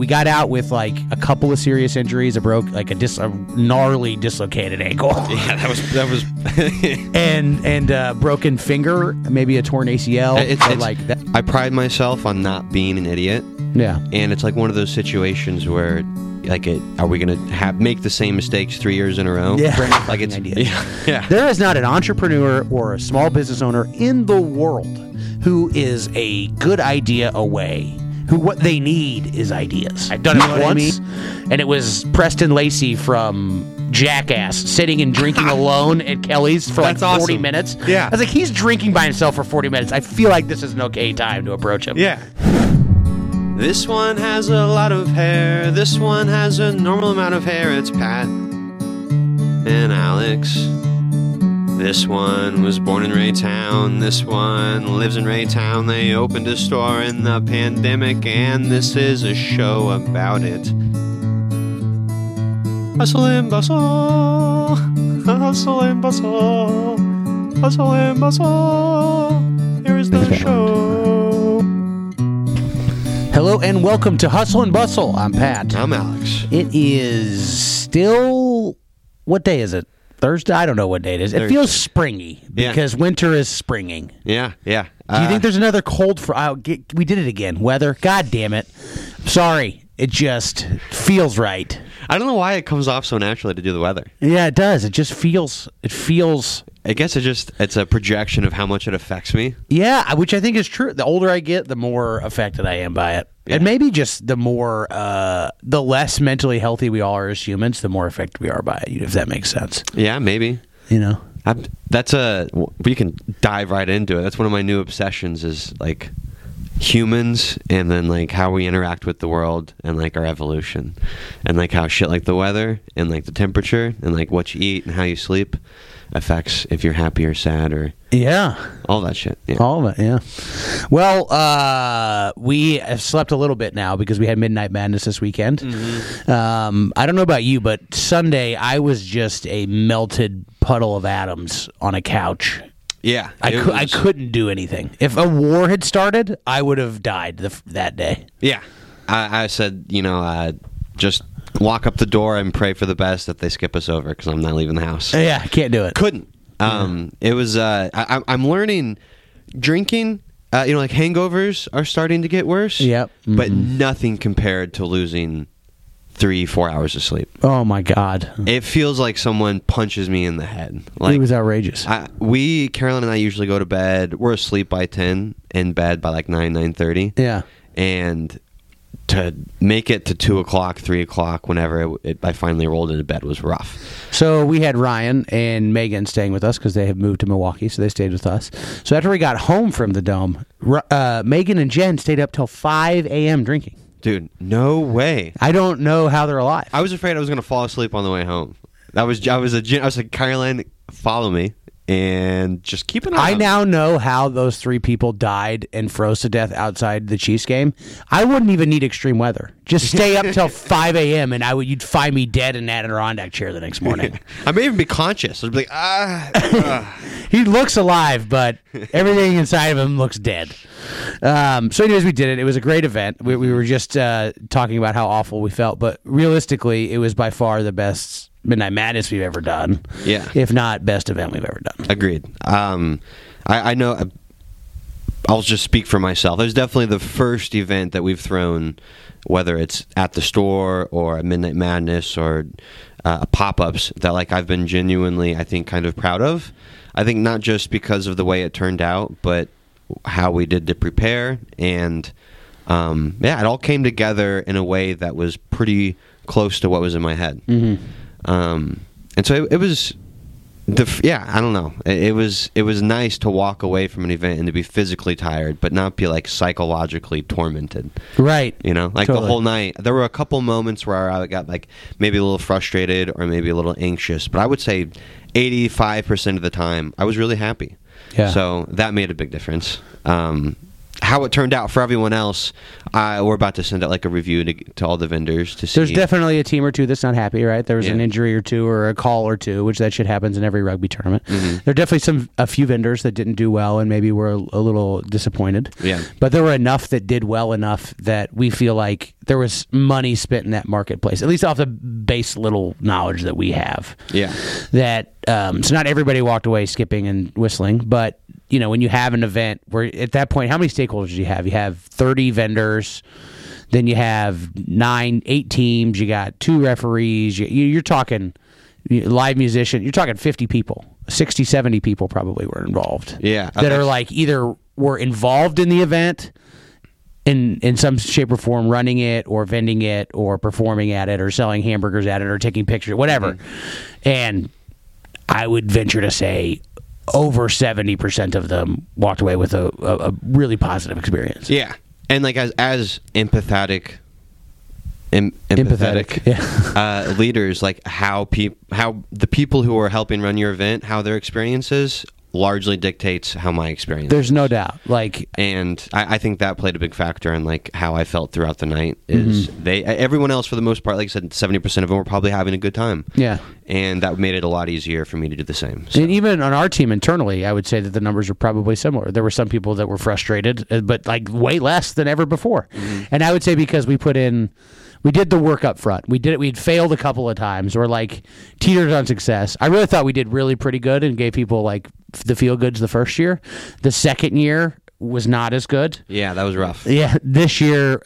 We got out with like a couple of serious injuries. I broke like a gnarly dislocated ankle. Yeah, that was and broken finger, maybe a torn ACL. It's like that. I pride myself on not being an idiot. Yeah, and it's like one of those situations where like are we gonna make the same mistakes 3 years in a row? Yeah, like it's idea. Yeah. There is not an entrepreneur or a small business owner in the world who is a good idea away. What they need is ideas. I've done it once, and it was Preston Lacey from Jackass sitting and drinking alone at Kelly's for like 40 minutes. Yeah. I was like, he's drinking by himself for 40 minutes. I feel like this is an okay time to approach him. Yeah. This one has a lot of hair. This one has a normal amount of hair. It's Pat and Alex. This one was born in Raytown. This one lives in Raytown. They opened a store in the pandemic, and this is a show about it. Hustle and bustle. Hustle and bustle. Hustle and bustle. Here is the show. Hello and welcome to Hustle and Bustle. I'm Pat. I'm Alex. It is still... What day is it? Thursday? I don't know what day it is. Thursday. It feels springy because winter is springing. Yeah, yeah. Do you think there's another cold front? We did it again. Weather. God damn it. Sorry. It just feels right. I don't know why it comes off so naturally to do the weather. Yeah, it does. It just feels... I guess it's a projection of how much it affects me. Yeah, which I think is true. The older I get, the more affected I am by it. Yeah. And maybe just the less mentally healthy we all are as humans, the more affected we are by it, if that makes sense. Yeah, maybe. You know? We can dive right into it. That's one of my new obsessions is, like, humans and then, like, how we interact with the world and, like, our evolution. And, like, how shit like the weather and, like, the temperature and, like, what you eat and how you sleep affects if you're happy or sad or all that shit. Yeah. All of it, yeah. Well, we have slept a little bit now because we had Midnight Madness this weekend. Mm-hmm. I don't know about you, but Sunday I was just a melted puddle of atoms on a couch. Yeah. I couldn't do anything. If a war had started, I would have died that day. Yeah. I said, just... walk up the door and pray for the best that they skip us over because I'm not leaving the house. Yeah, I can't do it. Couldn't. It was. I'm learning drinking. Like hangovers are starting to get worse. Yep. Mm-hmm. But nothing compared to losing 3-4 hours of sleep. Oh my God! It feels like someone punches me in the head. Like, it was outrageous. Carolyn and I usually go to bed. We're asleep by 10, in bed by like 9:30. Yeah. And to make it to 2 o'clock, 3 o'clock, whenever I finally rolled into bed was rough. So we had Ryan and Megan staying with us because they have moved to Milwaukee, so they stayed with us. So after we got home from the Dome, Megan and Jen stayed up till 5 a.m. drinking. Dude, no way. I don't know how they're alive. I was afraid I was going to fall asleep on the way home. I was like, Carolyn, follow me. And just keep an eye on it. I now know how those three people died and froze to death outside the Chiefs game. I wouldn't even need extreme weather. Just stay up till 5 a.m. and you'd find me dead in an Adirondack chair the next morning. I may even be conscious. I'd be like, He looks alive, but everything inside of him looks dead. So anyways, we did it. It was a great event. We were just talking about how awful we felt, but realistically, it was by far the best Midnight Madness we've ever done. Yeah. If not, best event we've ever done. Agreed. I know, I'll just speak for myself. It was definitely the first event that we've thrown, whether it's at the store or a Midnight Madness or pop-ups that like I've been genuinely, I think, kind of proud of. I think not just because of the way it turned out, but how we did to prepare. And, it all came together in a way that was pretty close to what was in my head. Mm-hmm. And so it was, I don't know. It was nice to walk away from an event and to be physically tired, but not be like psychologically tormented. Right. The whole night, there were a couple moments where I got like maybe a little frustrated or maybe a little anxious, but I would say 85% of the time I was really happy. Yeah. So that made a big difference. how it turned out for everyone else, we're about to send out like a review to all the vendors to see. There's definitely a team or two that's not happy, right? There was an injury or two or a call or two, which that shit happens in every rugby tournament. Mm-hmm. There are definitely a few vendors that didn't do well and maybe were a little disappointed. Yeah. But there were enough that did well enough that we feel like there was money spent in that marketplace, at least off the base little knowledge that we have. Yeah. That so not everybody walked away skipping and whistling, but you know, when you have an event where at that point, how many stakeholders do you have? You have 30 vendors, then you have 8 teams, you got 2 referees, you're talking live musician, you're talking 50 people, 60, 70 people probably were involved. Yeah. Okay. That are like either were involved in the event in some shape or form, running it or vending it or performing at it or selling hamburgers at it or taking pictures, whatever. Mm-hmm. And I would venture to say over 70% of them walked away with a really positive experience. Yeah. And like as empathetic yeah. Leaders, like how the people who are helping run your event, how their experiences largely dictates how my experience is. There's no doubt. Like, and I think that played a big factor in like how I felt throughout the night is mm-hmm. Everyone else for the most part, like I said, 70% of them were probably having a good time. Yeah. And that made it a lot easier for me to do the same. So. And even on our team internally, I would say that the numbers are probably similar. There were some people that were frustrated, but like way less than ever before. Mm-hmm. And I would say because we did the work up front. We did it. We'd failed a couple of times or like teetered on success. I really thought we did really pretty good and gave people like the feel goods the first year. The second year was not as good. Yeah, that was rough. Yeah, this year,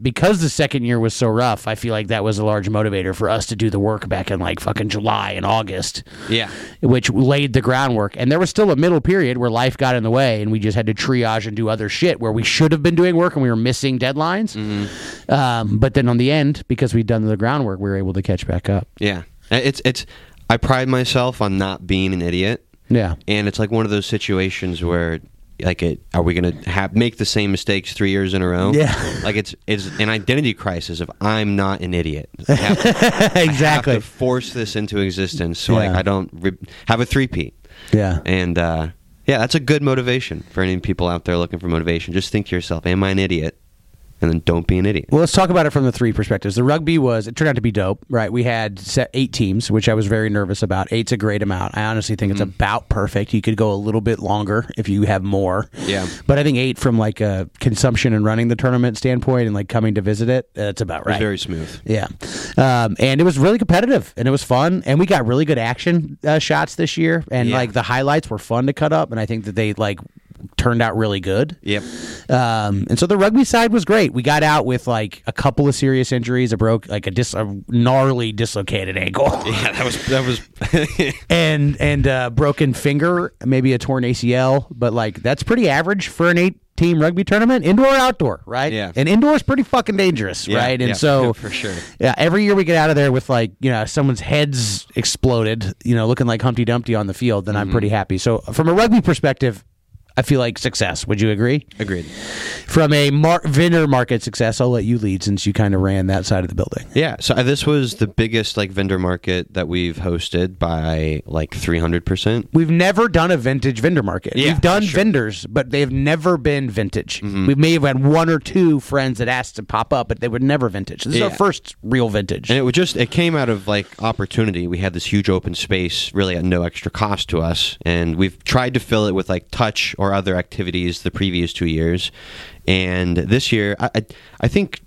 because the second year was so rough, I feel like that was a large motivator for us to do the work back in like fucking July and August. Yeah. Which laid the groundwork. And there was still a middle period where life got in the way and we just had to triage and do other shit where we should have been doing work and we were missing deadlines. Mm-hmm. But then on the end, because we'd done the groundwork, we were able to catch back up. Yeah. I pride myself on not being an idiot. Yeah. And it's like one of those situations where like are we going to make the same mistakes 3 years in a row? Yeah. Like it's an identity crisis of I'm not an idiot. Exactly. I have to force this into existence so like I don't have a three-peat. Yeah. And yeah, that's a good motivation for any people out there looking for motivation. Just think to yourself, am I an idiot? And then don't be an idiot. Well, let's talk about it from the three perspectives. The rugby it turned out to be dope, right? We had 8 teams, which I was very nervous about. 8's a great amount. I honestly think it's about perfect. You could go a little bit longer if you have more. Yeah. But I think 8 from like a consumption and running the tournament standpoint and like coming to visit it, it's about right. It was very smooth. Yeah. And it was really competitive and it was fun. And we got really good action shots this year. And like the highlights were fun to cut up. And I think that they like turned out really good. Yep. And so the rugby side was great. We got out with like a couple of serious injuries. A gnarly dislocated ankle. Yeah, that was and broken finger, maybe a torn ACL, but like that's pretty average for an 8-team rugby tournament, indoor or outdoor, right? Yeah. And indoor is pretty fucking dangerous, right? And so for sure. Yeah, every year we get out of there with like, you know, someone's head's exploded, you know, looking like Humpty Dumpty on the field, then I'm pretty happy. So from a rugby perspective, I feel like success. Would you agree? Agreed. From a vendor market success, I'll let you lead since you kind of ran that side of the building. Yeah. So this was the biggest like vendor market that we've hosted by like 300%. We've never done a vintage vendor market. Yeah, we've done vendors, but they've never been vintage. Mm-hmm. We may have had one or two friends that asked to pop up, but they were never vintage. This is our first real vintage. And it came out of like opportunity. We had this huge open space really at no extra cost to us. And we've tried to fill it with like touch or other activities the previous 2 years, and this year I think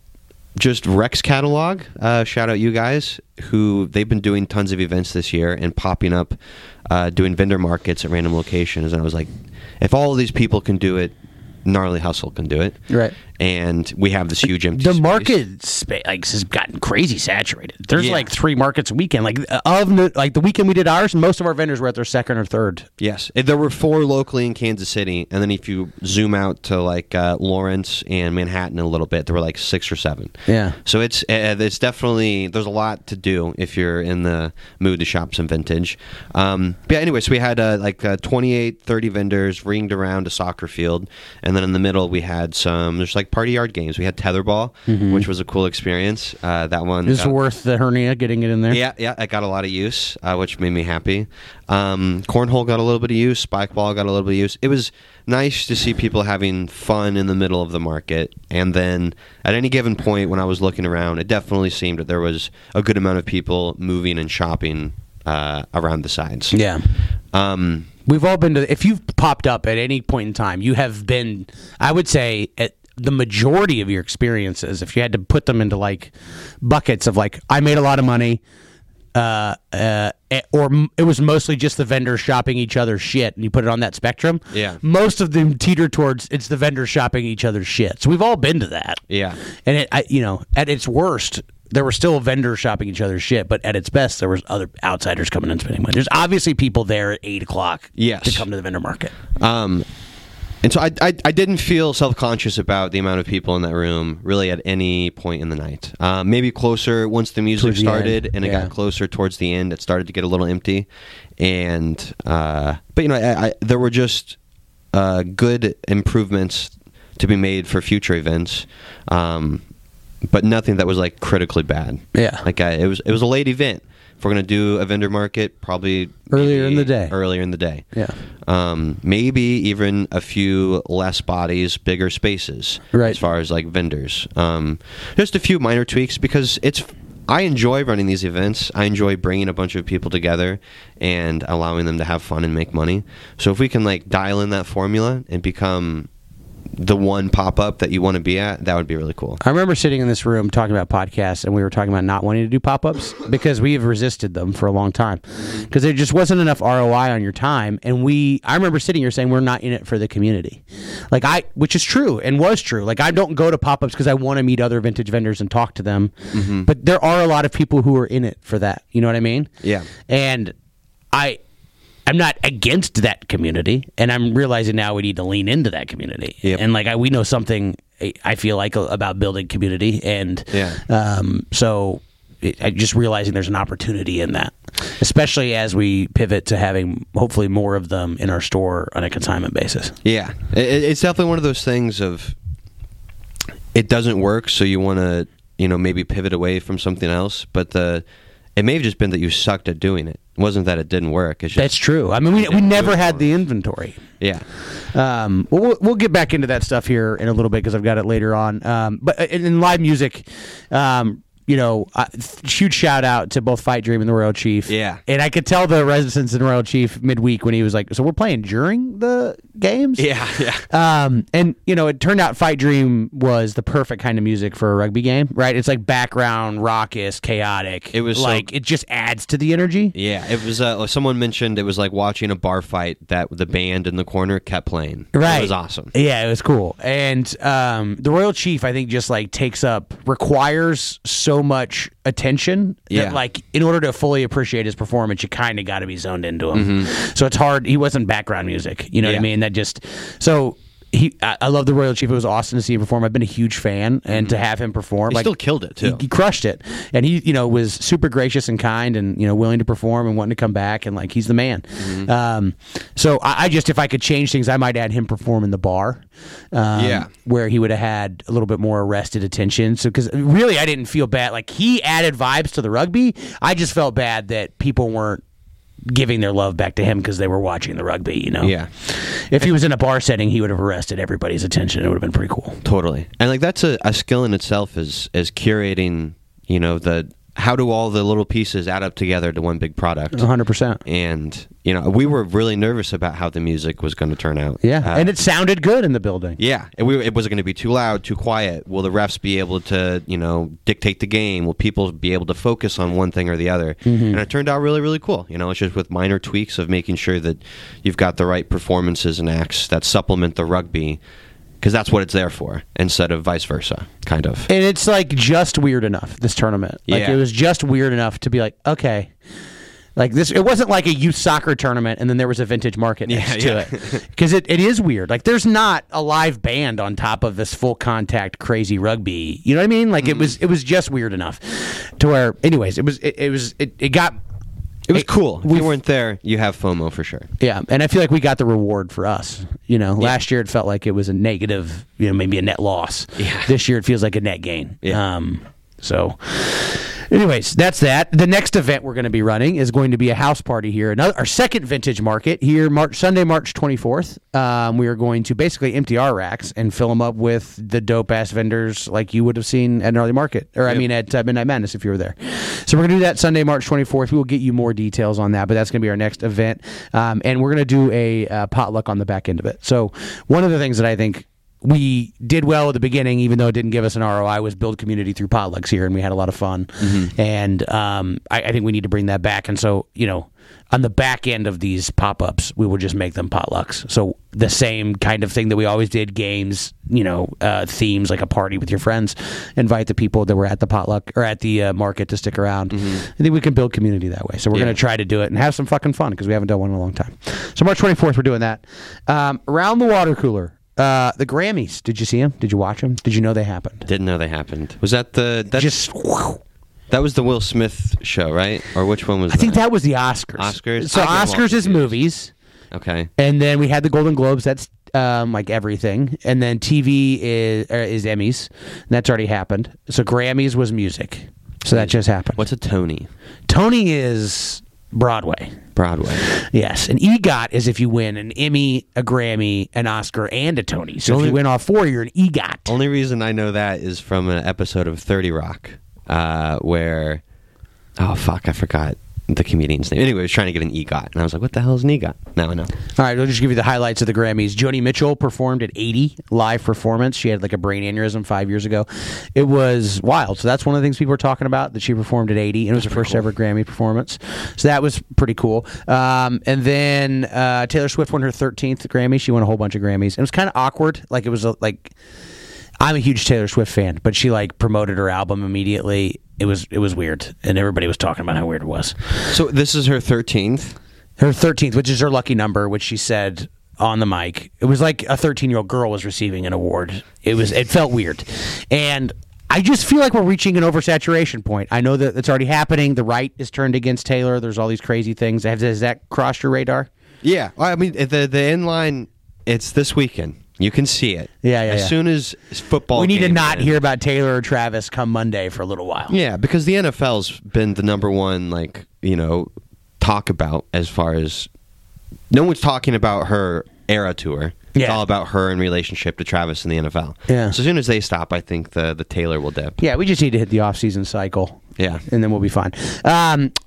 just Rex Catalog, shout out you guys, who they've been doing tons of events this year and popping up, doing vendor markets at random locations, and I was like, if all of these people can do it, Gnarly Hustle can do it, right? And we have this huge empty space. The market space has gotten crazy saturated. There's like 3 markets a weekend. Like the weekend we did ours, most of our vendors were at their second or third. Yes, there were 4 locally in Kansas City, and then if you zoom out to like Lawrence and Manhattan a little bit, there were like 6 or 7. Yeah. So it's definitely, there's a lot to do if you're in the mood to shop some vintage. But anyway, so we had 28, 30 vendors ringed around a soccer field, and then in the middle we had there's like like party yard games. We had tetherball, which was a cool experience. That one is worth the hernia getting it in there. Yeah, yeah, it got a lot of use, which made me happy. Cornhole got a little bit of use. Spike ball got a little bit of use. It was nice to see people having fun in the middle of the market. And then at any given point when I was looking around, it definitely seemed that there was a good amount of people moving and shopping around the sides. Yeah. We've all been to, if you've popped up at any point in time, you have been, I would say, at the majority of your experiences, if you had to put them into like buckets of like, I made a lot of money, or it was mostly just the vendors shopping each other's shit, and you put it on that spectrum. Yeah. Most of them teeter towards it's the vendors shopping each other's shit. So we've all been to that. Yeah. And it, you know, at its worst, there were still vendors shopping each other's shit, but at its best, there was other outsiders coming and spending money. There's obviously people there at 8 o'clock to come to the vendor market. And so I didn't feel self-conscious about the amount of people in that room really at any point in the night. Maybe closer once the music started and it got closer towards the end, it started to get a little empty. And but you know, I there were just good improvements to be made for future events. But nothing that was like critically bad. Yeah, like it was a late event. If we're gonna do a vendor market, probably earlier in the day. Yeah, maybe even a few less bodies, bigger spaces. Right. As far as like vendors, just a few minor tweaks because I enjoy running these events. I enjoy bringing a bunch of people together and allowing them to have fun and make money. So if we can like dial in that formula and become the one pop-up that you want to be at, that would be really cool. I remember sitting in this room talking about podcasts, and we were talking about not wanting to do pop-ups because we have resisted them for a long time because there just wasn't enough ROI on your time. And I remember sitting here saying we're not in it for the community, like which is true and was true. Like I don't go to pop-ups because I want to meet other vintage vendors and talk to them, but there are a lot of people who are in it for that. You know what I mean? Yeah. And I'm not against that community, and I'm realizing now we need to lean into that community. Yep. And like we know something, I feel like, about building community, and so I'm just realizing there's an opportunity in that, especially as we pivot to having hopefully more of them in our store on a consignment basis. Yeah, it's definitely one of those things of it doesn't work, so you want to maybe pivot away from something else, but it may have just been that you sucked at doing it. It wasn't that it didn't work. It's just, that's true. I mean, we never had the inventory. Yeah. Well, we'll get back into that stuff here in a little bit because I've got it later on. But in live music, huge shout out to both Fight Dream and the Royal Chief. Yeah. And I could tell the residents in Royal Chief midweek when he was like, so we're playing during the games? Yeah, yeah. And, it turned out Fight Dream was the perfect kind of music for a rugby game, right? It's like background, raucous, chaotic. It was like, it just adds to the energy. Yeah, it was, someone mentioned it was like watching a bar fight that the band in the corner kept playing. Right. It was awesome. Yeah, it was cool. And the Royal Chief, I think, just like requires so much attention that like in order to fully appreciate his performance, you kind of got to be zoned into him. So it's hard. He wasn't background music, what I mean? That just I love the Royal Chief. It was awesome to see him perform. I've been a huge fan, and to have him perform, he still killed it too. He crushed it, and he was super gracious and kind, and willing to perform and wanting to come back, and like he's the man. So I just, if I could change things, I might add him perform in the bar, where he would have had a little bit more arrested attention. So because really, I didn't feel bad. Like he added vibes to the rugby. I just felt bad that people weren't giving their love back to him because they were watching the rugby, Yeah. If he was in a bar setting, he would have arrested everybody's attention. It would have been pretty cool. Totally. And like that's a skill in itself is curating, how do all the little pieces add up together to one big product? 100%. And, we were really nervous about how the music was going to turn out. Yeah, and it sounded good in the building. Yeah, it wasn't going to be too loud, too quiet. Will the refs be able to, dictate the game? Will people be able to focus on one thing or the other? And it turned out really, really cool. It's just with minor tweaks of making sure that you've got the right performances and acts that supplement the rugby, because that's what it's there for, instead of vice versa, kind of. And it's like just weird enough, this tournament. Like it was just weird enough to be like, okay. Like this, it wasn't like a youth soccer tournament and then there was a vintage market next to it. Because it is weird. Like there's not a live band on top of this full contact crazy rugby. You know what I mean? Like it was just weird enough to where, anyways, it got It was cool. If you weren't there, you have FOMO for sure. Yeah, and I feel like we got the reward for us. You know, last year it felt like it was a negative, you know, maybe a net loss. Yeah. This year it feels like a net gain. Yeah. So, anyways, that's that. The next event we're going to be running is going to be a house party here. Our second vintage market here, Sunday, March 24th. We are going to basically empty our racks and fill them up with the dope-ass vendors like you would have seen at Gnarly Market. Or, I mean, at Midnight Madness if you were there. So we're going to do that Sunday, March 24th. We will get you more details on that, but that's going to be our next event. And we're going to do a potluck on the back end of it. So one of the things that I think we did well at the beginning, even though it didn't give us an ROI, was build community through potlucks here, and we had a lot of fun. Mm-hmm. And I think we need to bring that back. And so, you know, on the back end of these pop-ups, we will just make them potlucks. So the same kind of thing that we always did, games, you know, themes, like a party with your friends, invite the people that were at the potluck or at the market to stick around. Mm-hmm. I think we can build community that way. So we're going to try to do it and have some fucking fun because we haven't done one in a long time. So March 24th, we're doing that. Around the water cooler. The Grammys. Did you see them? Did you watch them? Did you know they happened? Didn't know they happened. Was that the... That was the Will Smith show, right? Or which one was that? I think that was the Oscars. Oscars? So Oscars is movies. Okay. And then we had the Golden Globes. That's like everything. And then TV is Emmys. And that's already happened. So Grammys was music. So that just happened. What's a Tony? Tony is... Broadway. Yes. And EGOT is if you win an Emmy, a Grammy, an Oscar, and a Tony. So if you win all four, you're an EGOT. Only reason I know that is from an episode of 30 Rock where... Oh, fuck. I forgot the comedian's name. Anyway, I was trying to get an EGOT. And I was like, what the hell is an EGOT? Now I know. All right. I'll just give you the highlights of the Grammys. Joni Mitchell performed at 80, live performance. She had like a brain aneurysm 5 years ago. It was wild. So that's one of the things people were talking about, that she performed at 80. And it was her first ever Grammy performance. So that was pretty cool. And then Taylor Swift won her 13th Grammy. She won a whole bunch of Grammys. And it was kind of awkward. Like, it was like... I'm a huge Taylor Swift fan, but she like promoted her album immediately. It was weird, and everybody was talking about how weird it was. So this is her 13th? Her 13th, which is her lucky number, which she said on the mic. It was like a 13-year-old girl was receiving an award. It felt weird. And I just feel like we're reaching an oversaturation point. I know that it's already happening. The right is turned against Taylor. There's all these crazy things. Has that crossed your radar? Yeah. I mean, the end line, it's this weekend. You can see it. Yeah. As soon as football, we need to not hear about Taylor or Travis come Monday for a little while. Yeah, because the NFL's been the number one, like, you know, talk about, as far as no one's talking about her era tour. It's all about her in relationship to Travis and the NFL. Yeah. So as soon as they stop, I think the Taylor will dip. Yeah, we just need to hit the off-season cycle. Yeah. And then we'll be fine.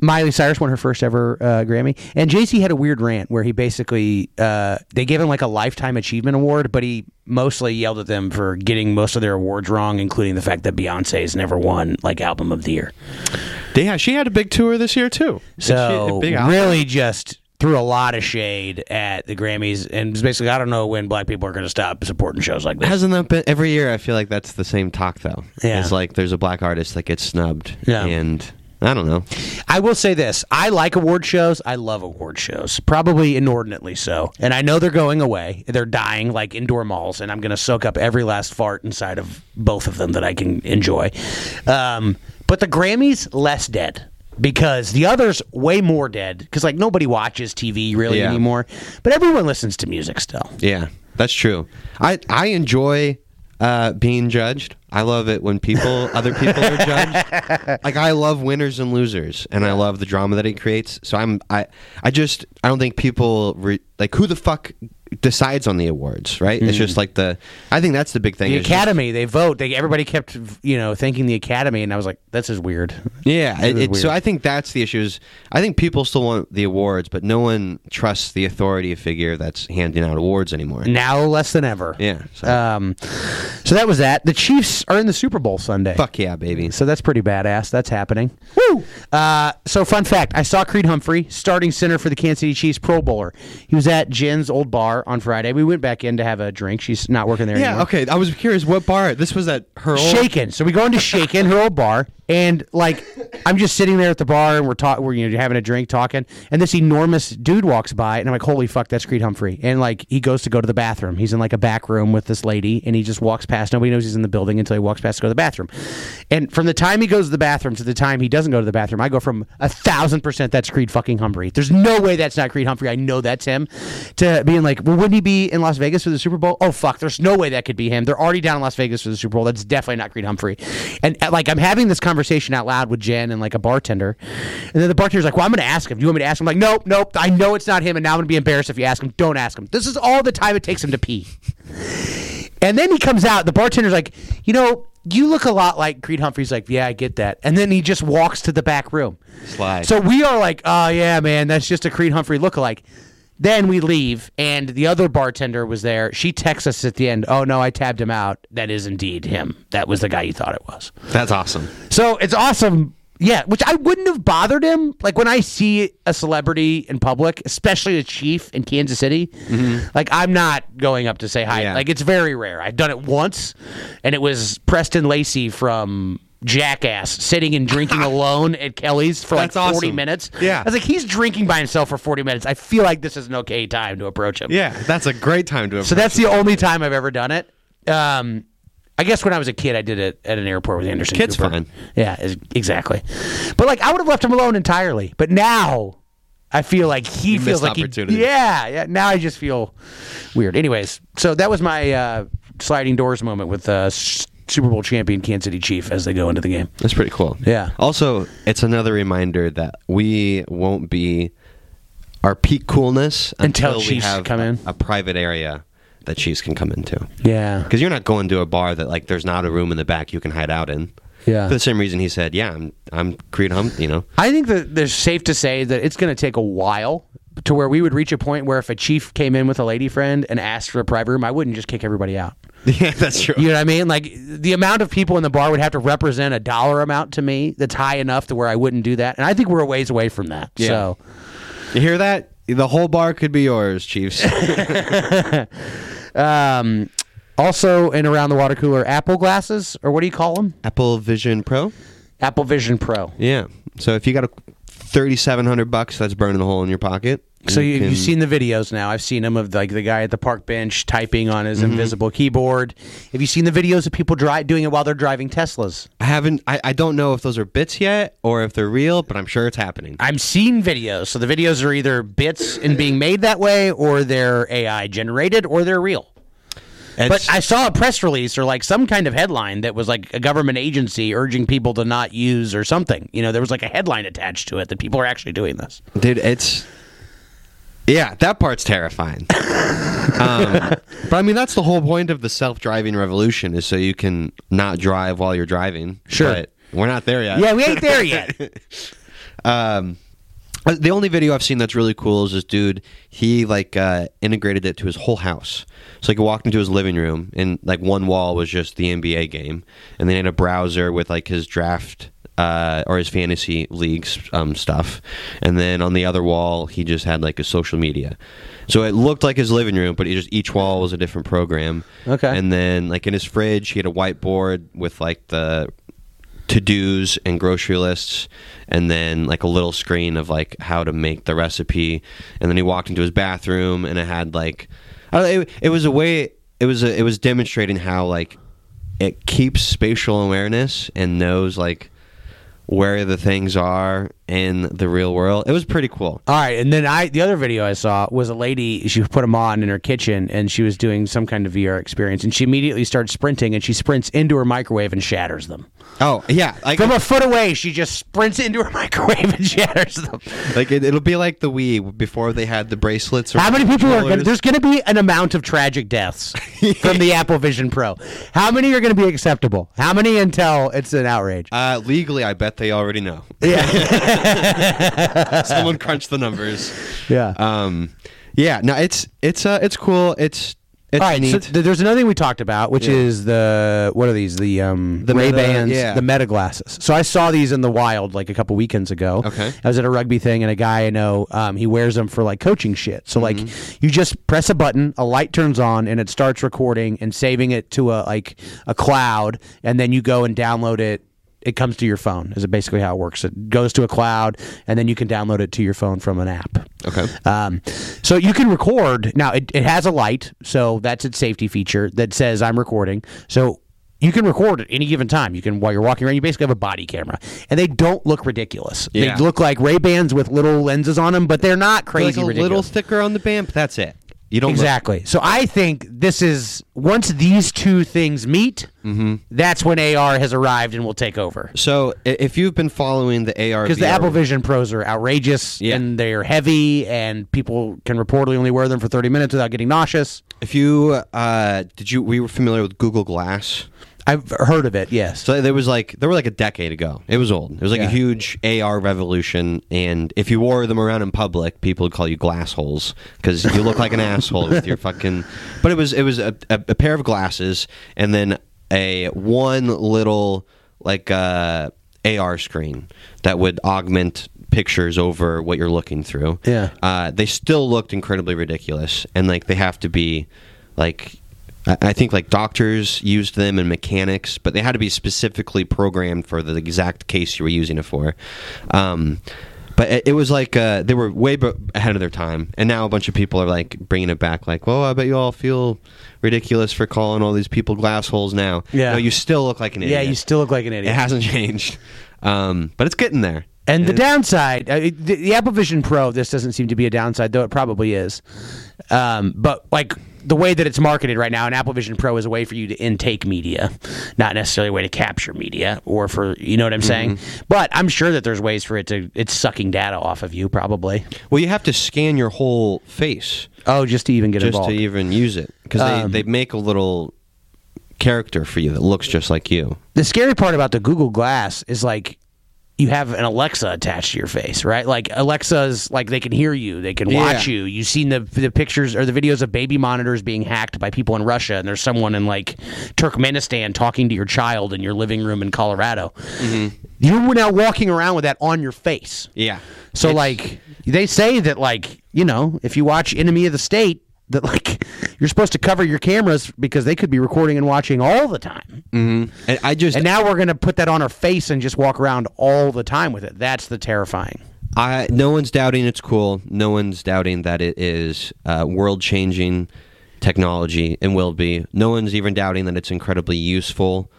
Miley Cyrus won her first ever Grammy. And Jay-Z had a weird rant where he basically, they gave him like a Lifetime Achievement Award, but he mostly yelled at them for getting most of their awards wrong, including the fact that Beyonce's never won like Album of the Year. Yeah, she had a big tour this year too. So really just threw a lot of shade at the Grammys, and basically, I don't know when black people are going to stop supporting shows like this. Hasn't that been every year? I feel like that's the same talk, though. Yeah. It's like there's a black artist that gets snubbed, and I don't know. I will say this. I like award shows. I love award shows, probably inordinately so. And I know they're going away. They're dying like indoor malls, and I'm going to soak up every last fart inside of both of them that I can enjoy. But the Grammys, less dead. Because the other's way more dead. Because, like, nobody watches TV really anymore. But everyone listens to music still. Yeah, that's true. I enjoy being judged. I love it when other people are judged. Like, I love winners and losers. And I love the drama that it creates. So I don't think people, like, who the fuck decides on the awards, right? Mm-hmm. It's just like I think that's the big thing. The Academy, they vote. Everybody kept, you know, thanking the Academy, and I was like, this is weird. Yeah, weird. So I think that's the issue. I think people still want the awards, but no one trusts the authority figure that's handing out awards anymore. Now less than ever. Yeah. So that was that. The Chiefs are in the Super Bowl Sunday. Fuck yeah, baby. So that's pretty badass. That's happening. Woo! So fun fact, I saw Creed Humphrey, starting center for the Kansas City Chiefs, Pro Bowler. He was at Jen's old bar. bar on Friday. We went back in to have a drink. She's not working there anymore. Yeah, okay. I was curious what bar. This was at her old... Shaken. So we go into Shaken, her old bar, and like I'm just sitting there at the bar and we're having a drink, talking, and this enormous dude walks by and I'm like, holy fuck, that's Creed Humphrey. And like he goes to go to the bathroom. He's in like a back room with this lady and he just walks past. Nobody knows he's in the building until he walks past to go to the bathroom. And from the time he goes to the bathroom to the time he doesn't go to the bathroom, I go from 1,000% that's Creed fucking Humphrey. There's no way that's not Creed Humphrey. I know that's him. To being like, well, wouldn't he be in Las Vegas for the Super Bowl? Oh, fuck. There's no way that could be him. They're already down in Las Vegas for the Super Bowl. That's definitely not Creed Humphrey. And like, I'm having this conversation out loud with Jen and like a bartender. And then the bartender's like, well, I'm going to ask him. Do you want me to ask him? I'm like, nope. I know it's not him. And now I'm going to be embarrassed if you ask him. Don't ask him. This is all the time it takes him to pee. And then he comes out. The bartender's like, you know, you look a lot like Creed Humphrey's. Like, yeah, I get that. And then he just walks to the back room. Slide. So we are like, oh, yeah, man, that's just a Creed Humphrey lookalike. Then we leave, and the other bartender was there. She texts us at the end, oh, no, I tabbed him out. That is indeed him. That was the guy you thought it was. That's awesome. So it's awesome. Yeah, which I wouldn't have bothered him. Like, when I see a celebrity in public, especially a chief in Kansas City, like, I'm not going up to say hi. Yeah. Like, it's very rare. I've done it once, and it was Preston Lacey from Jackass sitting and drinking alone at Kelly's for like 40 minutes. Yeah. I was like, he's drinking by himself for 40 minutes. I feel like this is an okay time to approach him. Yeah, that's a great time to approach him. So that's the only time I've ever done it. I guess when I was a kid, I did it at an airport with Anderson Kids Cooper. Fun. Yeah, exactly. But like, I would have left him alone entirely. But now, I feel like he feels like he... Yeah. Now I just feel weird. Anyways, so that was my sliding doors moment with Super Bowl champion Kansas City Chief as they go into the game. That's pretty cool. Yeah. Also, it's another reminder that we won't be our peak coolness until we have a private area that Chiefs can come into. Yeah. Because you're not going to a bar that, like, there's not a room in the back you can hide out in. Yeah. For the same reason he said, yeah, I'm Creed Humphrey, you know. I think that there's safe to say that it's going to take a while to where we would reach a point where if a chief came in with a lady friend and asked for a private room, I wouldn't just kick everybody out. Yeah, that's true. You know what I mean? Like, the amount of people in the bar would have to represent a dollar amount to me that's high enough to where I wouldn't do that. And I think we're a ways away from that. Yeah. So, you hear that? The whole bar could be yours, Chiefs. Also, in around the water cooler, Apple glasses, or what do you call them? Apple Vision Pro. Apple Vision Pro. Yeah. So if you got a $3,700, that's burning a hole in your pocket. So you've seen the videos now. I've seen them of like the guy at the park bench typing on his invisible keyboard. Have you seen the videos of people doing it while they're driving Teslas? I haven't. I don't know if those are bits yet or if they're real, but I'm sure it's happening. I've seen videos. So the videos are either bits and being made that way, or they're AI generated, or they're real. But I saw a press release or like some kind of headline that was like a government agency urging people to not use or something. You know, there was like a headline attached to it that people are actually doing this. Dude, it's... Yeah, that part's terrifying. But I mean, that's the whole point of the self-driving revolution, is so you can not drive while you're driving. Sure. But we're not there yet. Yeah, we ain't there yet. The only video I've seen that's really cool is this dude. He like integrated it to his whole house. So like, he walked into his living room, and like one wall was just the NBA game, and then he had a browser with like his draft or his fantasy leagues stuff. And then on the other wall, he just had like his social media. So it looked like his living room, but each wall was a different program. Okay. And then like in his fridge, he had a whiteboard with like the to-dos and grocery lists, and then like a little screen of like how to make the recipe. And then he walked into his bathroom, and it had like... It was demonstrating how like it keeps spatial awareness and knows like where the things are in the real world. It was pretty cool. All right, and then the other video I saw was a lady. She put them on in her kitchen, and she was doing some kind of VR experience, and she immediately starts sprinting, and she sprints into her microwave and shatters them. Oh, yeah. From a foot away, she just sprints into her microwave and shatters them. Like, it'll be like the Wii before they had the bracelets. Or how many people are going to... There's going to be an amount of tragic deaths from the Apple Vision Pro. How many are going to be acceptable? How many until it's an outrage? Legally, I bet they already know. Yeah. Someone crunched the numbers. Yeah. Yeah. No, it's cool. It's It's all right, neat. So there's another thing we talked about, which is the, what are these? The Ray-Bans, the Meta glasses. So I saw these in the wild like a couple weekends ago. Okay. I was at a rugby thing, and a guy I know, he wears them for like coaching shit. So like you just press a button, a light turns on, and it starts recording and saving it to a cloud, and then you go and download it. It comes to your phone, is basically how it works. It goes to a cloud, and then you can download it to your phone from an app. Okay. So you can record. Now, it has a light, so that's its safety feature that says I'm recording. So you can record at any given time. You can, while you're walking around, you basically have a body camera. And they don't look ridiculous. Yeah. They look like Ray-Bans with little lenses on them, but they're not crazy ridiculous. Like a little thicker on the band, but that's it. You don't exactly. So I think this is, once these two things meet, that's when AR has arrived and will take over. So if you've been following the AR, because the Apple Vision Pros are outrageous and they're heavy, and people can reportedly only wear them for 30 minutes without getting nauseous. If you we were familiar with Google Glass. I've heard of it, yes. So there were like a decade ago. It was old. It was like a huge AR revolution, and if you wore them around in public, people would call you glass holes because you look like an asshole with your fucking. But it was a pair of glasses and then one little AR screen that would augment pictures over what you're looking through. Yeah. They still looked incredibly ridiculous, and like they have to be like. I think like doctors used them and mechanics, but they had to be specifically programmed for the exact case you were using it for. But it was like they were way ahead of their time, and now a bunch of people are like bringing it back. Like, well, I bet you all feel ridiculous for calling all these people glass holes now. Yeah, no, you still look like an idiot. Yeah, you still look like an idiot. It hasn't changed, but it's getting there. And the downside, the Apple Vision Pro, this doesn't seem to be a downside, though it probably is. But like the way that it's marketed right now, an Apple Vision Pro is a way for you to intake media, not necessarily a way to capture media or for, you know what I'm saying? But I'm sure that there's ways for it to, it's sucking data off of you probably. Well, you have to scan your whole face. Oh, just to even get involved. Just to even use it. Because they make a little character for you that looks just like you. The scary part about the Google Glass is like, you have an Alexa attached to your face, right? Like Alexa's, like they can hear you, they can watch you. You've seen the pictures or the videos of baby monitors being hacked by people in Russia, and there's someone in like Turkmenistan talking to your child in your living room in Colorado. You're now walking around with that on your face. Yeah. So like they say that like, you know, if you watch Enemy of the State, that like you're supposed to cover your cameras because they could be recording and watching all the time. And now we're gonna put that on our face and just walk around all the time with it. That's the terrifying. No one's doubting it's cool. No one's doubting that it is world-changing technology and will be. No one's even doubting that it's incredibly useful.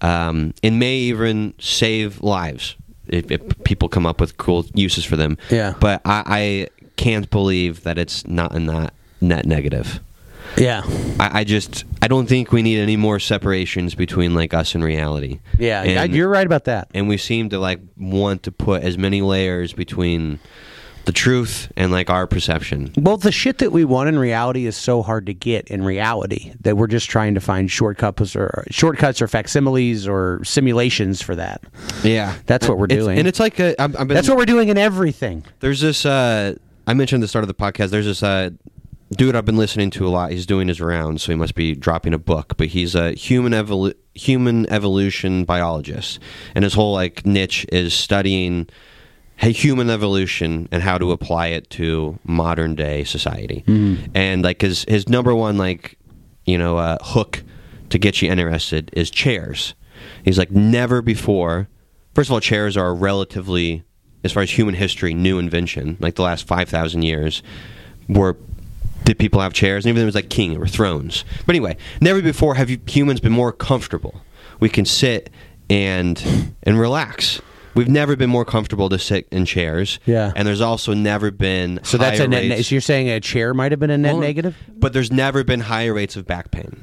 It may even save lives if people come up with cool uses for them. Yeah. But I can't believe that it's not in that. Net negative. Yeah. I don't think we need any more separations between like us and reality. Yeah, and you're right about that. And we seem to like want to put as many layers between the truth and like our perception. Well, the shit that we want in reality is so hard to get in reality that we're just trying to find shortcuts or facsimiles or simulations for that. Yeah. That's what we're doing. And it's like that's what we're doing in everything. There's this I mentioned at the start of the podcast, there's this dude I've been listening to a lot. He's doing his rounds, so he must be dropping a book, but he's a human evolution biologist, and his whole like niche is studying human evolution and how to apply it to modern day society. And like his number one like, you know, hook to get you interested is chairs. He's like, never before, first of all, chairs are a relatively, as far as human history, new invention. Like the last 5,000 years did people have chairs? And even there was like king or thrones. But anyway, never before have humans been more comfortable. We can sit and relax. We've never been more comfortable to sit in chairs. Yeah. And there's also never been so higher that's a net. So you're saying a chair might have been a net negative? But there's never been higher rates of back pain.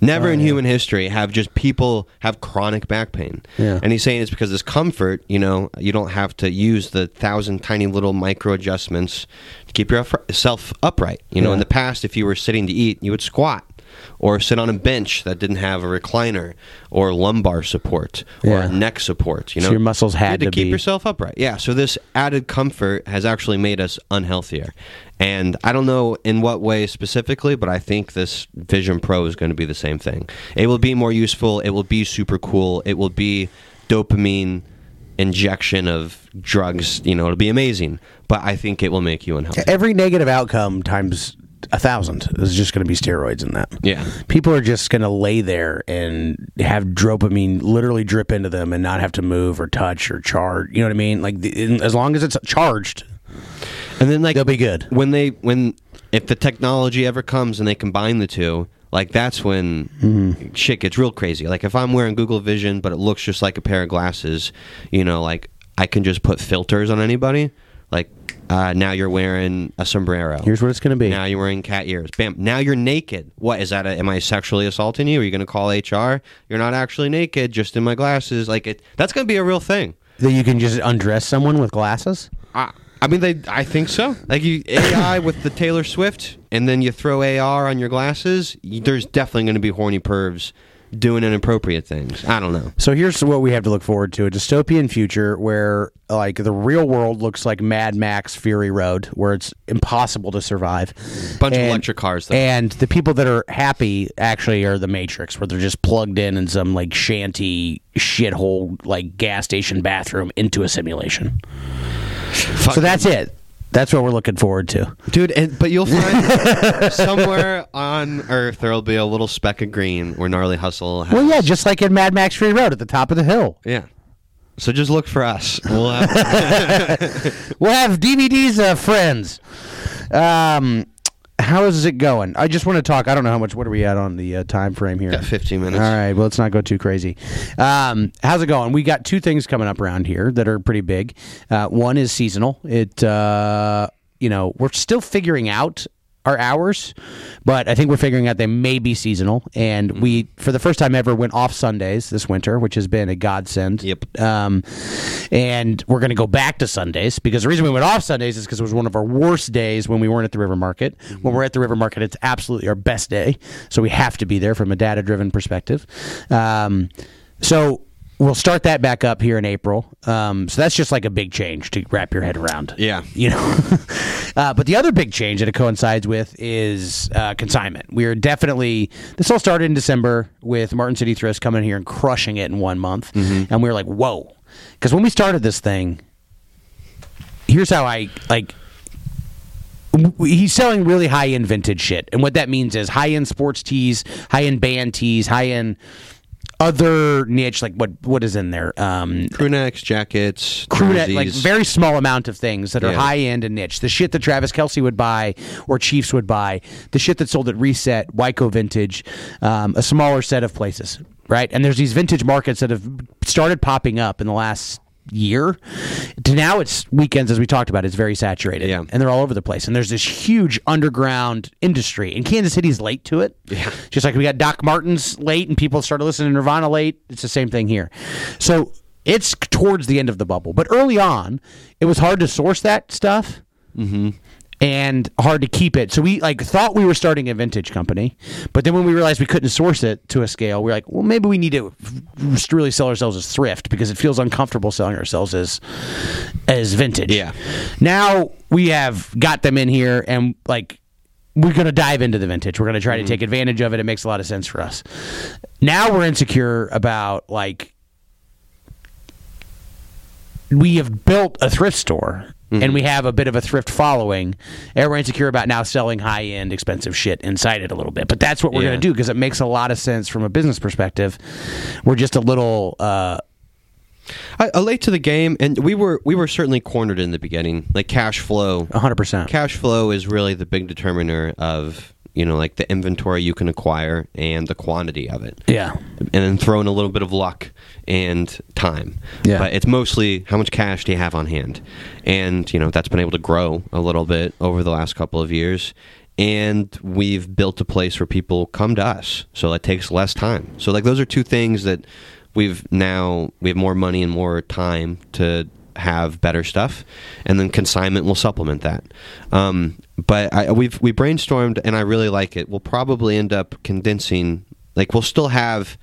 Never in human history have just people have chronic back pain. Yeah. And he's saying it's because this comfort, you know, you don't have to use the 1,000 tiny little micro adjustments to keep yourself upright. You know, in the past, if you were sitting to eat, you would squat. or sit on a bench that didn't have a recliner or lumbar support or neck support. You know, so your muscles had to keep yourself upright. Yeah, so this added comfort has actually made us unhealthier. And I don't know in what way specifically, but I think this Vision Pro is going to be the same thing. It will be more useful. It will be super cool. It will be dopamine injection of drugs. You know, it'll be amazing. But I think it will make you unhealthy. Every negative outcome times 1,000 is just going to be steroids in that. Yeah. People are just going to lay there and have dopamine literally drip into them and not have to move or touch or charge. You know what I mean? Like, as long as it's charged, and then like they'll be good. If the technology ever comes and they combine the two, like that's when shit gets real crazy. Like if I'm wearing Google Vision, but it looks just like a pair of glasses, you know, like I can just put filters on anybody. Like, now you're wearing a sombrero. Here's what it's going to be. Now you're wearing cat ears. Bam. Now you're naked. What is that? Am I sexually assaulting you? Are you going to call HR? You're not actually naked, just in my glasses. Like, that's going to be a real thing. That you can just undress someone with glasses? I think so. Like, you AI with the Taylor Swift, and then you throw AR on your glasses. There's definitely going to be horny pervs doing inappropriate things. I don't know. So here's what we have to look forward to: a dystopian future where, like, the real world looks like Mad Max Fury Road, where it's impossible to survive. Bunch of electric cars, though. And the people that are happy actually are the Matrix, where they're just plugged in some, like, shanty shithole, like, gas station bathroom into a simulation. So that's it. That's what we're looking forward to. Dude, but you'll find somewhere on Earth there will be a little speck of green where Gnarly Hustle has. Well, yeah, just like in Mad Max Fury Road at the top of the hill. Yeah. So just look for us. We'll have DVDs of Friends. How is it going? I just want to talk. I don't know how much. What are we at on the time frame here? Got 15 minutes. All right. Well, let's not go too crazy. How's it going? We got two things coming up around here that are pretty big. One is seasonal. We're still figuring out our hours, but I think we're figuring out they may be seasonal. And we, for the first time ever, went off Sundays this winter, which has been a godsend. Yep. And we're going to go back to Sundays, because the reason we went off Sundays is because it was one of our worst days when we weren't at the River Market. When we're at the River Market, it's absolutely our best day. So we have to be there from a data-driven perspective. So we'll start that back up here in April. So that's just like a big change to wrap your head around. Yeah. You know? But the other big change that it coincides with is consignment. This all started in December with Martin City Thrift coming here and crushing it in 1 month. Mm-hmm. And we were like, whoa. Because when we started this thing, here's how he's selling really high-end vintage shit. And what that means is high-end sports tees, high-end band tees, high-end other niche, like what is in there? Crewnecks, jackets, jerseys. Like very small amount of things that are high end and niche. The shit that Travis Kelce would buy or Chiefs would buy. The shit that sold at Reset, Wyco Vintage, a smaller set of places, right? And there's these vintage markets that have started popping up in the last year to now. It's weekends, as we talked about. It's very saturated, and they're all over the place, and there's this huge underground industry, and Kansas City's late to it, just like we got Doc Martens late and people started listening to Nirvana late. It's the same thing here. So it's towards the end of the bubble, but early on it was hard to source that stuff and hard to keep it. So we thought we were starting a vintage company, but then when we realized we couldn't source it to a scale, we were like, well, maybe we need to really sell ourselves as thrift, because it feels uncomfortable selling ourselves as vintage. Yeah. Now we have got them in here, and we're going to dive into the vintage. We're going to try to take advantage of it. It makes a lot of sense for us. Now we're insecure about we have built a thrift store. And we have a bit of a thrift following, and we're insecure about now selling high-end expensive shit inside it a little bit. But that's what we're going to do, because it makes a lot of sense from a business perspective. We're just a little late to the game, and we were certainly cornered in the beginning. Like cash flow. 100%. Cash flow is really the big determiner of, the inventory you can acquire and the quantity of it. Yeah. And then throw in a little bit of luck and time. Yeah. But it's mostly how much cash do you have on hand. And, that's been able to grow a little bit over the last couple of years. And we've built a place where people come to us. So that takes less time. So, those are two things that we have more money and more time to have better stuff. And then consignment will supplement that. But we brainstormed, and I really like it. We'll probably end up condensing, like, we'll still have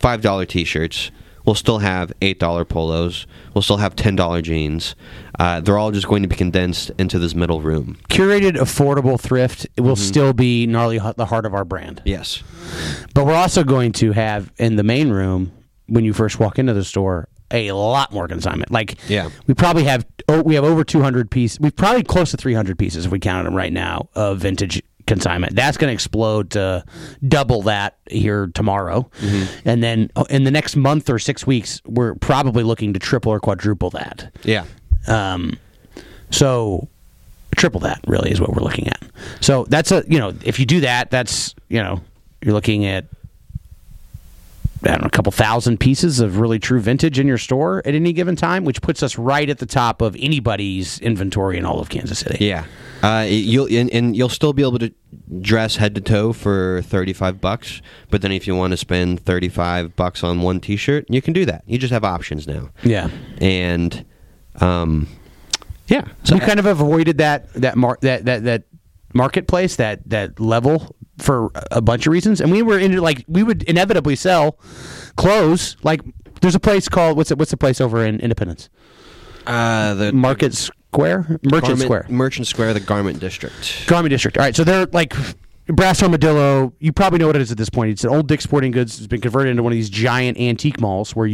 $5 t-shirts. We'll still have $8 polos. We'll still have $10 jeans. They're all just going to be condensed into this middle room. Curated, affordable thrift will still be Gnarly, the heart of our brand. Yes. But we're also going to have, in the main room, when you first walk into the store, a lot more consignment. Like, yeah. We probably have over 200 pieces. We've probably close to 300 pieces, if we counted them right now, of vintage consignment. That's going to explode to double that here tomorrow. Mm-hmm. And then in the next month or 6 weeks, we're probably looking to triple or quadruple that. Yeah. So triple that really is what we're looking at. So that's if you do that, that's, you're looking at, a couple thousand pieces of really true vintage in your store at any given time, which puts us right at the top of anybody's inventory in all of Kansas City. Yeah. You'll still be able to dress head to toe for $35, but then if you want to spend $35 on one t-shirt, you can do that. You just have options now. Yeah. And, yeah. So you kind of avoided that marketplace, that level, for a bunch of reasons, and we would inevitably sell clothes. Like, there's a place called what's the place over in Independence? The Market Square, Merchant Square, the Garment District. All right, so they're like Brass Armadillo. You probably know what it is at this point. It's an old Dick's Sporting Goods. It's been converted into one of these giant antique malls where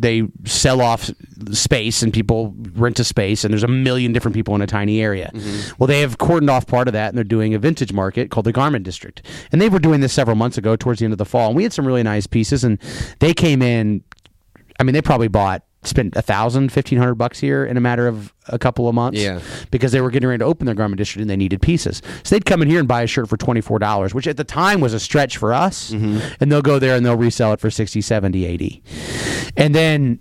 they sell off space and people rent a space, and there's a million different people in a tiny area. Mm-hmm. Well, they have cordoned off part of that, and they're doing a vintage market called the Garment District. And they were doing this several months ago towards the end of the fall, and we had some really nice pieces, and they came in. I mean, they probably spent $1,500 here in a matter of a couple of months, because they were getting ready to open their Garment District and they needed pieces. So they'd come in here and buy a shirt for $24, which at the time was a stretch for us, and they'll go there and they'll resell it for $60, $70, $80. And then,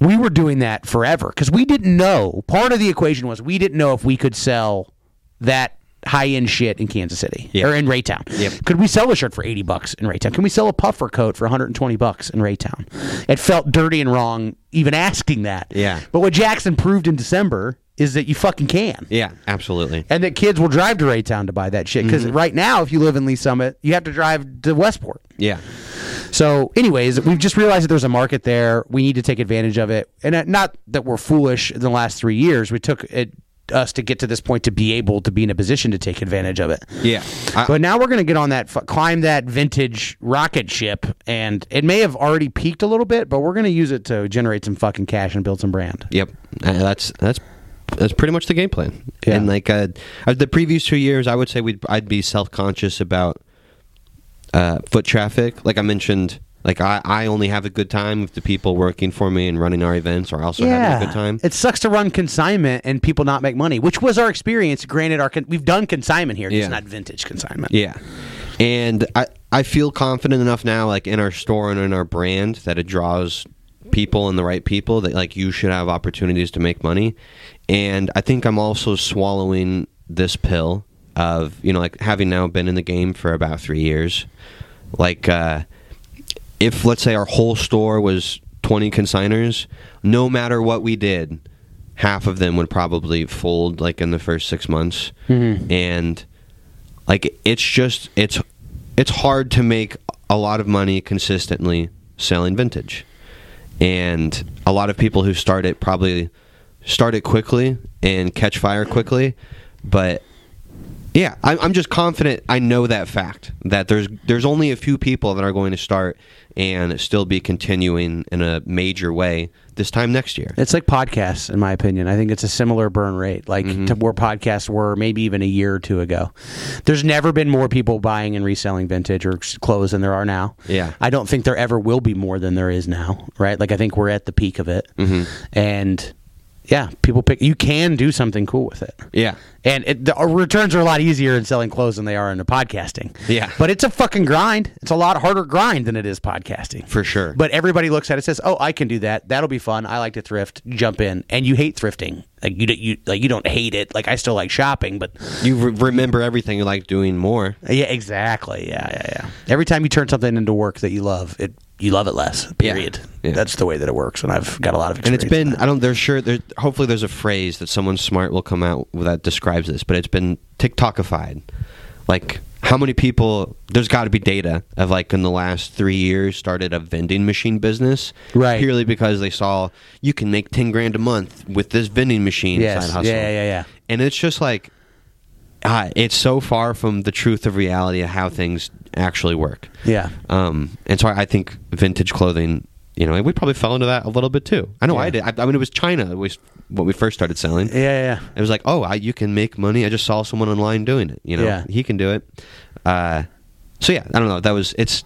we were doing that forever because we didn't know. Part of the equation was we didn't know if we could sell that high-end shit in Kansas City, or in Raytown. Yep. Could we sell a shirt for $80 in Raytown? Can we sell a puffer coat for $120 in Raytown? It felt dirty and wrong even asking that. Yeah. But what Jackson proved in December is that you fucking can. Yeah, absolutely. And that kids will drive to Raytown to buy that shit, because right now, if you live in Lee Summit, you have to drive to Westport. Yeah. So anyways, we've just realized that there's a market there. We need to take advantage of it. And not that we're foolish. In the last 3 years, we took it us to get to this point to be able to be in a position to take advantage of it. Yeah. But now we're going to get on that, climb that vintage rocket ship, and it may have already peaked a little bit, but we're going to use it to generate some fucking cash and build some brand. Yep. That's pretty much the game plan. Yeah. And the previous 2 years, I would say I'd be self-conscious about foot traffic. Like I mentioned, like, I only have a good time with the people working for me and running our events are also having a good time. It sucks to run consignment and people not make money, which was our experience. Granted, we've done consignment here, just not vintage consignment. Yeah. And I feel confident enough now, like, in our store and in our brand, that it draws people and the right people, that, like, you should have opportunities to make money. And I think I'm also swallowing this pill of, like, having now been in the game for about 3 years, like, if, let's say, our whole store was 20 consigners, no matter what we did, half of them would probably fold, like, in the first 6 months. Mm-hmm. And, like, it's hard to make a lot of money consistently selling vintage. And a lot of people who start it probably start it quickly and catch fire quickly, but... Yeah, I'm just confident. I know that fact, that there's only a few people that are going to start and still be continuing in a major way this time next year. It's like podcasts, in my opinion. I think it's a similar burn rate, like to where podcasts were maybe even a year or two ago. There's never been more people buying and reselling vintage or clothes than there are now. Yeah. I don't think there ever will be more than there is now, right? Like, I think we're at the peak of it. Mm-hmm. And... yeah, people pick. You can do something cool with it. Yeah, and the returns are a lot easier in selling clothes than they are in the podcasting. Yeah, but it's a fucking grind. It's a lot harder grind than it is podcasting, for sure. But everybody looks at it and says, "Oh, I can do that. That'll be fun. I like to thrift. Jump in." And you hate thrifting Like you don't hate it. Like I still like shopping, but you remember everything. You like doing more. Yeah, exactly. Yeah. Every time you turn something into work that you love, you love it less. Period. Yeah. That's the way that it works, and I've got a lot of experience. And it's been hopefully there's a phrase that someone smart will come out that describes this, but it's been TikTokified. Like, how many people, there's got to be data of, like, in the last 3 years started a vending machine business. Right. Purely because they saw, you can make $10,000 a month with this vending machine. Yes. Side hustle. Yeah. And it's just like, it's so far from the truth of reality of how things actually work. Yeah. And so I think vintage clothing, you know, and we probably fell into that a little bit too. I know. Yeah. I did. I mean, it was China was what we first started selling. Yeah. It was like, you can make money. I just saw someone online doing it. You know, He can do it. So yeah, I don't know. That was it's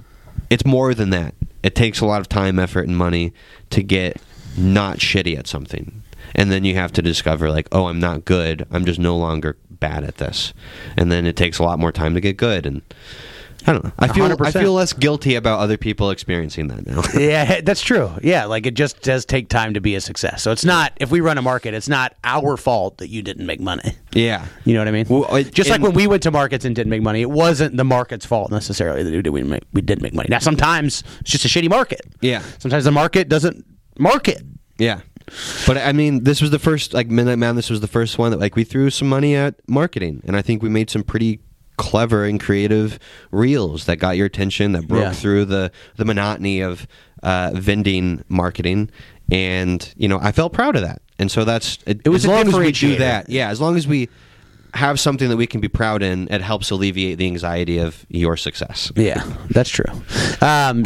more than that. It takes a lot of time, effort, and money to get not shitty at something, and then you have to discover like, I'm not good. I'm just no longer bad at this, and then it takes a lot more time to get good and. I don't know. I feel less guilty about other people experiencing that now. Yeah, that's true. Yeah, like it just does take time to be a success. So it's not, if we run a market, it's not our fault that you didn't make money. Yeah. You know what I mean? Well, like when we went to markets and didn't make money, it wasn't the market's fault necessarily that we didn't make money. Now, sometimes it's just a shitty market. Yeah. Sometimes the market doesn't market. Yeah. But I mean, this was the first, like Midnight Madness was the first one that like we threw some money at marketing. And I think we made some pretty clever and creative reels that got your attention, that broke through the monotony of vending marketing, and you know I felt proud of that. And so that's it was as long as we do that, as long as we have something that we can be proud in, it helps alleviate the anxiety of your success. Yeah, that's true.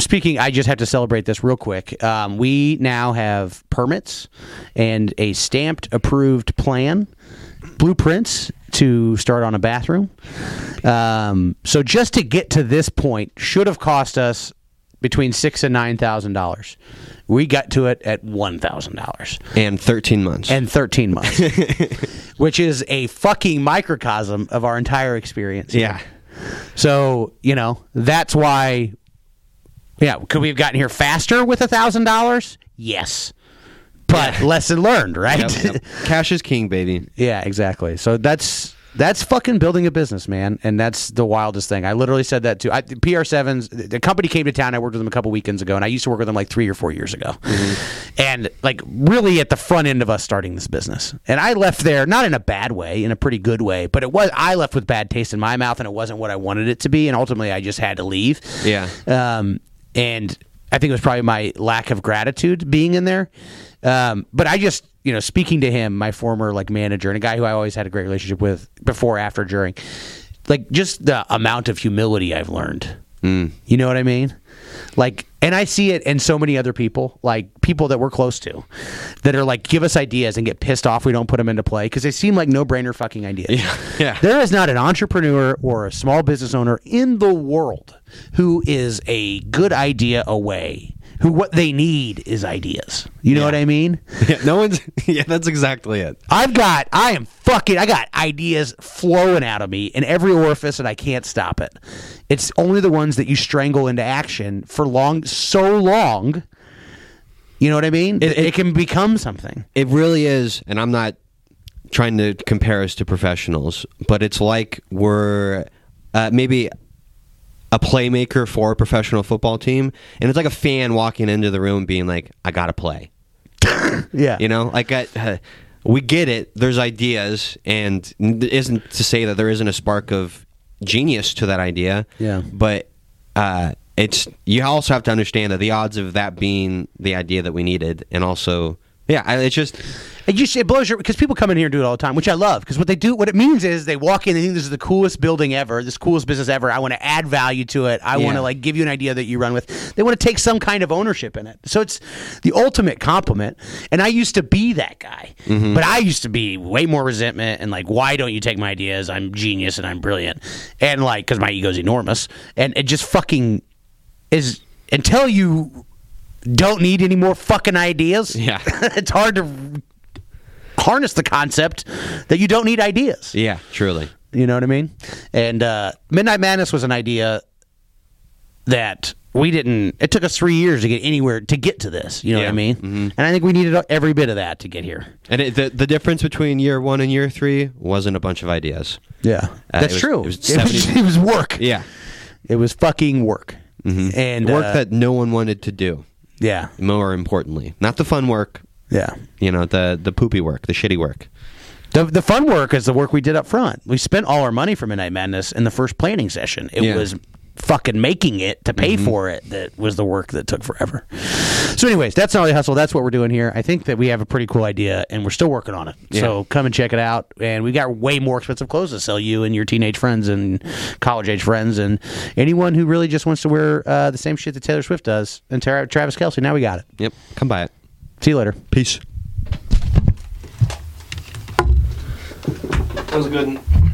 Speaking, I just have to celebrate this real quick. We now have permits and a stamped approved plan, blueprints to start on a bathroom. So just to get to this point should have cost us between $6,000 and $9,000. We got to it at $1,000. And 13 months. Which is a fucking microcosm of our entire experience. Yeah. So, you know, that's why, could we have gotten here faster with $1,000? Yes. But lesson learned, right? Yep. Cash is king, baby. Yeah, exactly. So that's fucking building a business, man. And that's the wildest thing. I literally said that too. PR7s, the company came to town. I worked with them a couple weekends ago, and I used to work with them like 3 or 4 years ago. Mm-hmm. And like really at the front end of us starting this business. And I left there, not in a bad way, in a pretty good way, but I left with bad taste in my mouth, and it wasn't what I wanted it to be. And ultimately, I just had to leave. Yeah. And I think it was probably my lack of gratitude being in there. But I just, you know, speaking to him, my former like manager and a guy who I always had a great relationship with before, after, during, like just the amount of humility I've learned. Mm. You know what I mean? Like, and I see it in so many other people, like people that we're close to that are like, give us ideas and get pissed off we don't put them into play because they seem like no-brainer fucking ideas. Yeah. There is not an entrepreneur or a small business owner in the world who is a good idea away. Who what they need is ideas. You know what I mean? Yeah, no one's. Yeah, that's exactly it. I got ideas flowing out of me in every orifice, and I can't stop it. It's only the ones that you strangle into action for so long. You know what I mean? It can become something. It really is, and I'm not trying to compare us to professionals, but it's like we're maybe a playmaker for a professional football team, and it's like a fan walking into the room being like, I gotta play. Yeah. You know, like we get it, there's ideas, and it isn't to say that there isn't a spark of genius to that idea. Yeah. But you also have to understand that the odds of that being the idea that we needed, and also it blows your, because people come in here and do it all the time, which I love, because what it means is they walk in and think this is the coolest building ever, this coolest business ever. I want to add value to it. I want to like give you an idea that you run with. They want to take some kind of ownership in it. So it's the ultimate compliment. And I used to be that guy, mm-hmm. but I used to be way more resentment and like, why don't you take my ideas? I'm genius and I'm brilliant. And like, because my ego's enormous, and it just fucking is until you don't need any more fucking ideas. Yeah. It's hard to harness the concept that you don't need ideas. Yeah, truly. You know what I mean? And Midnight Madness was an idea that we didn't, it took us 3 years to get anywhere, to get to this, you know what I mean? Mm-hmm. And I think we needed every bit of that to get here. And it, the difference between year one and year three wasn't a bunch of ideas. Yeah. That's true. It was work. Yeah. It was fucking work. Mm-hmm. And work that no one wanted to do. Yeah. More importantly. Not the fun work. Yeah. You know, the poopy work, the shitty work. The fun work is the work we did up front. We spent all our money for Midnight Madness in the first planning session. It was fucking making it to pay for it that was the work that took forever. So anyways, that's Gnarly Hustle. That's what we're doing here. I think that we have a pretty cool idea, and we're still working on it. Yeah. So come and check it out. And we got way more expensive clothes to sell you and your teenage friends and college-age friends and anyone who really just wants to wear the same shit that Taylor Swift does and Travis Kelce. Now we got it. Yep. Come by it. See you later. Peace. That was a good one.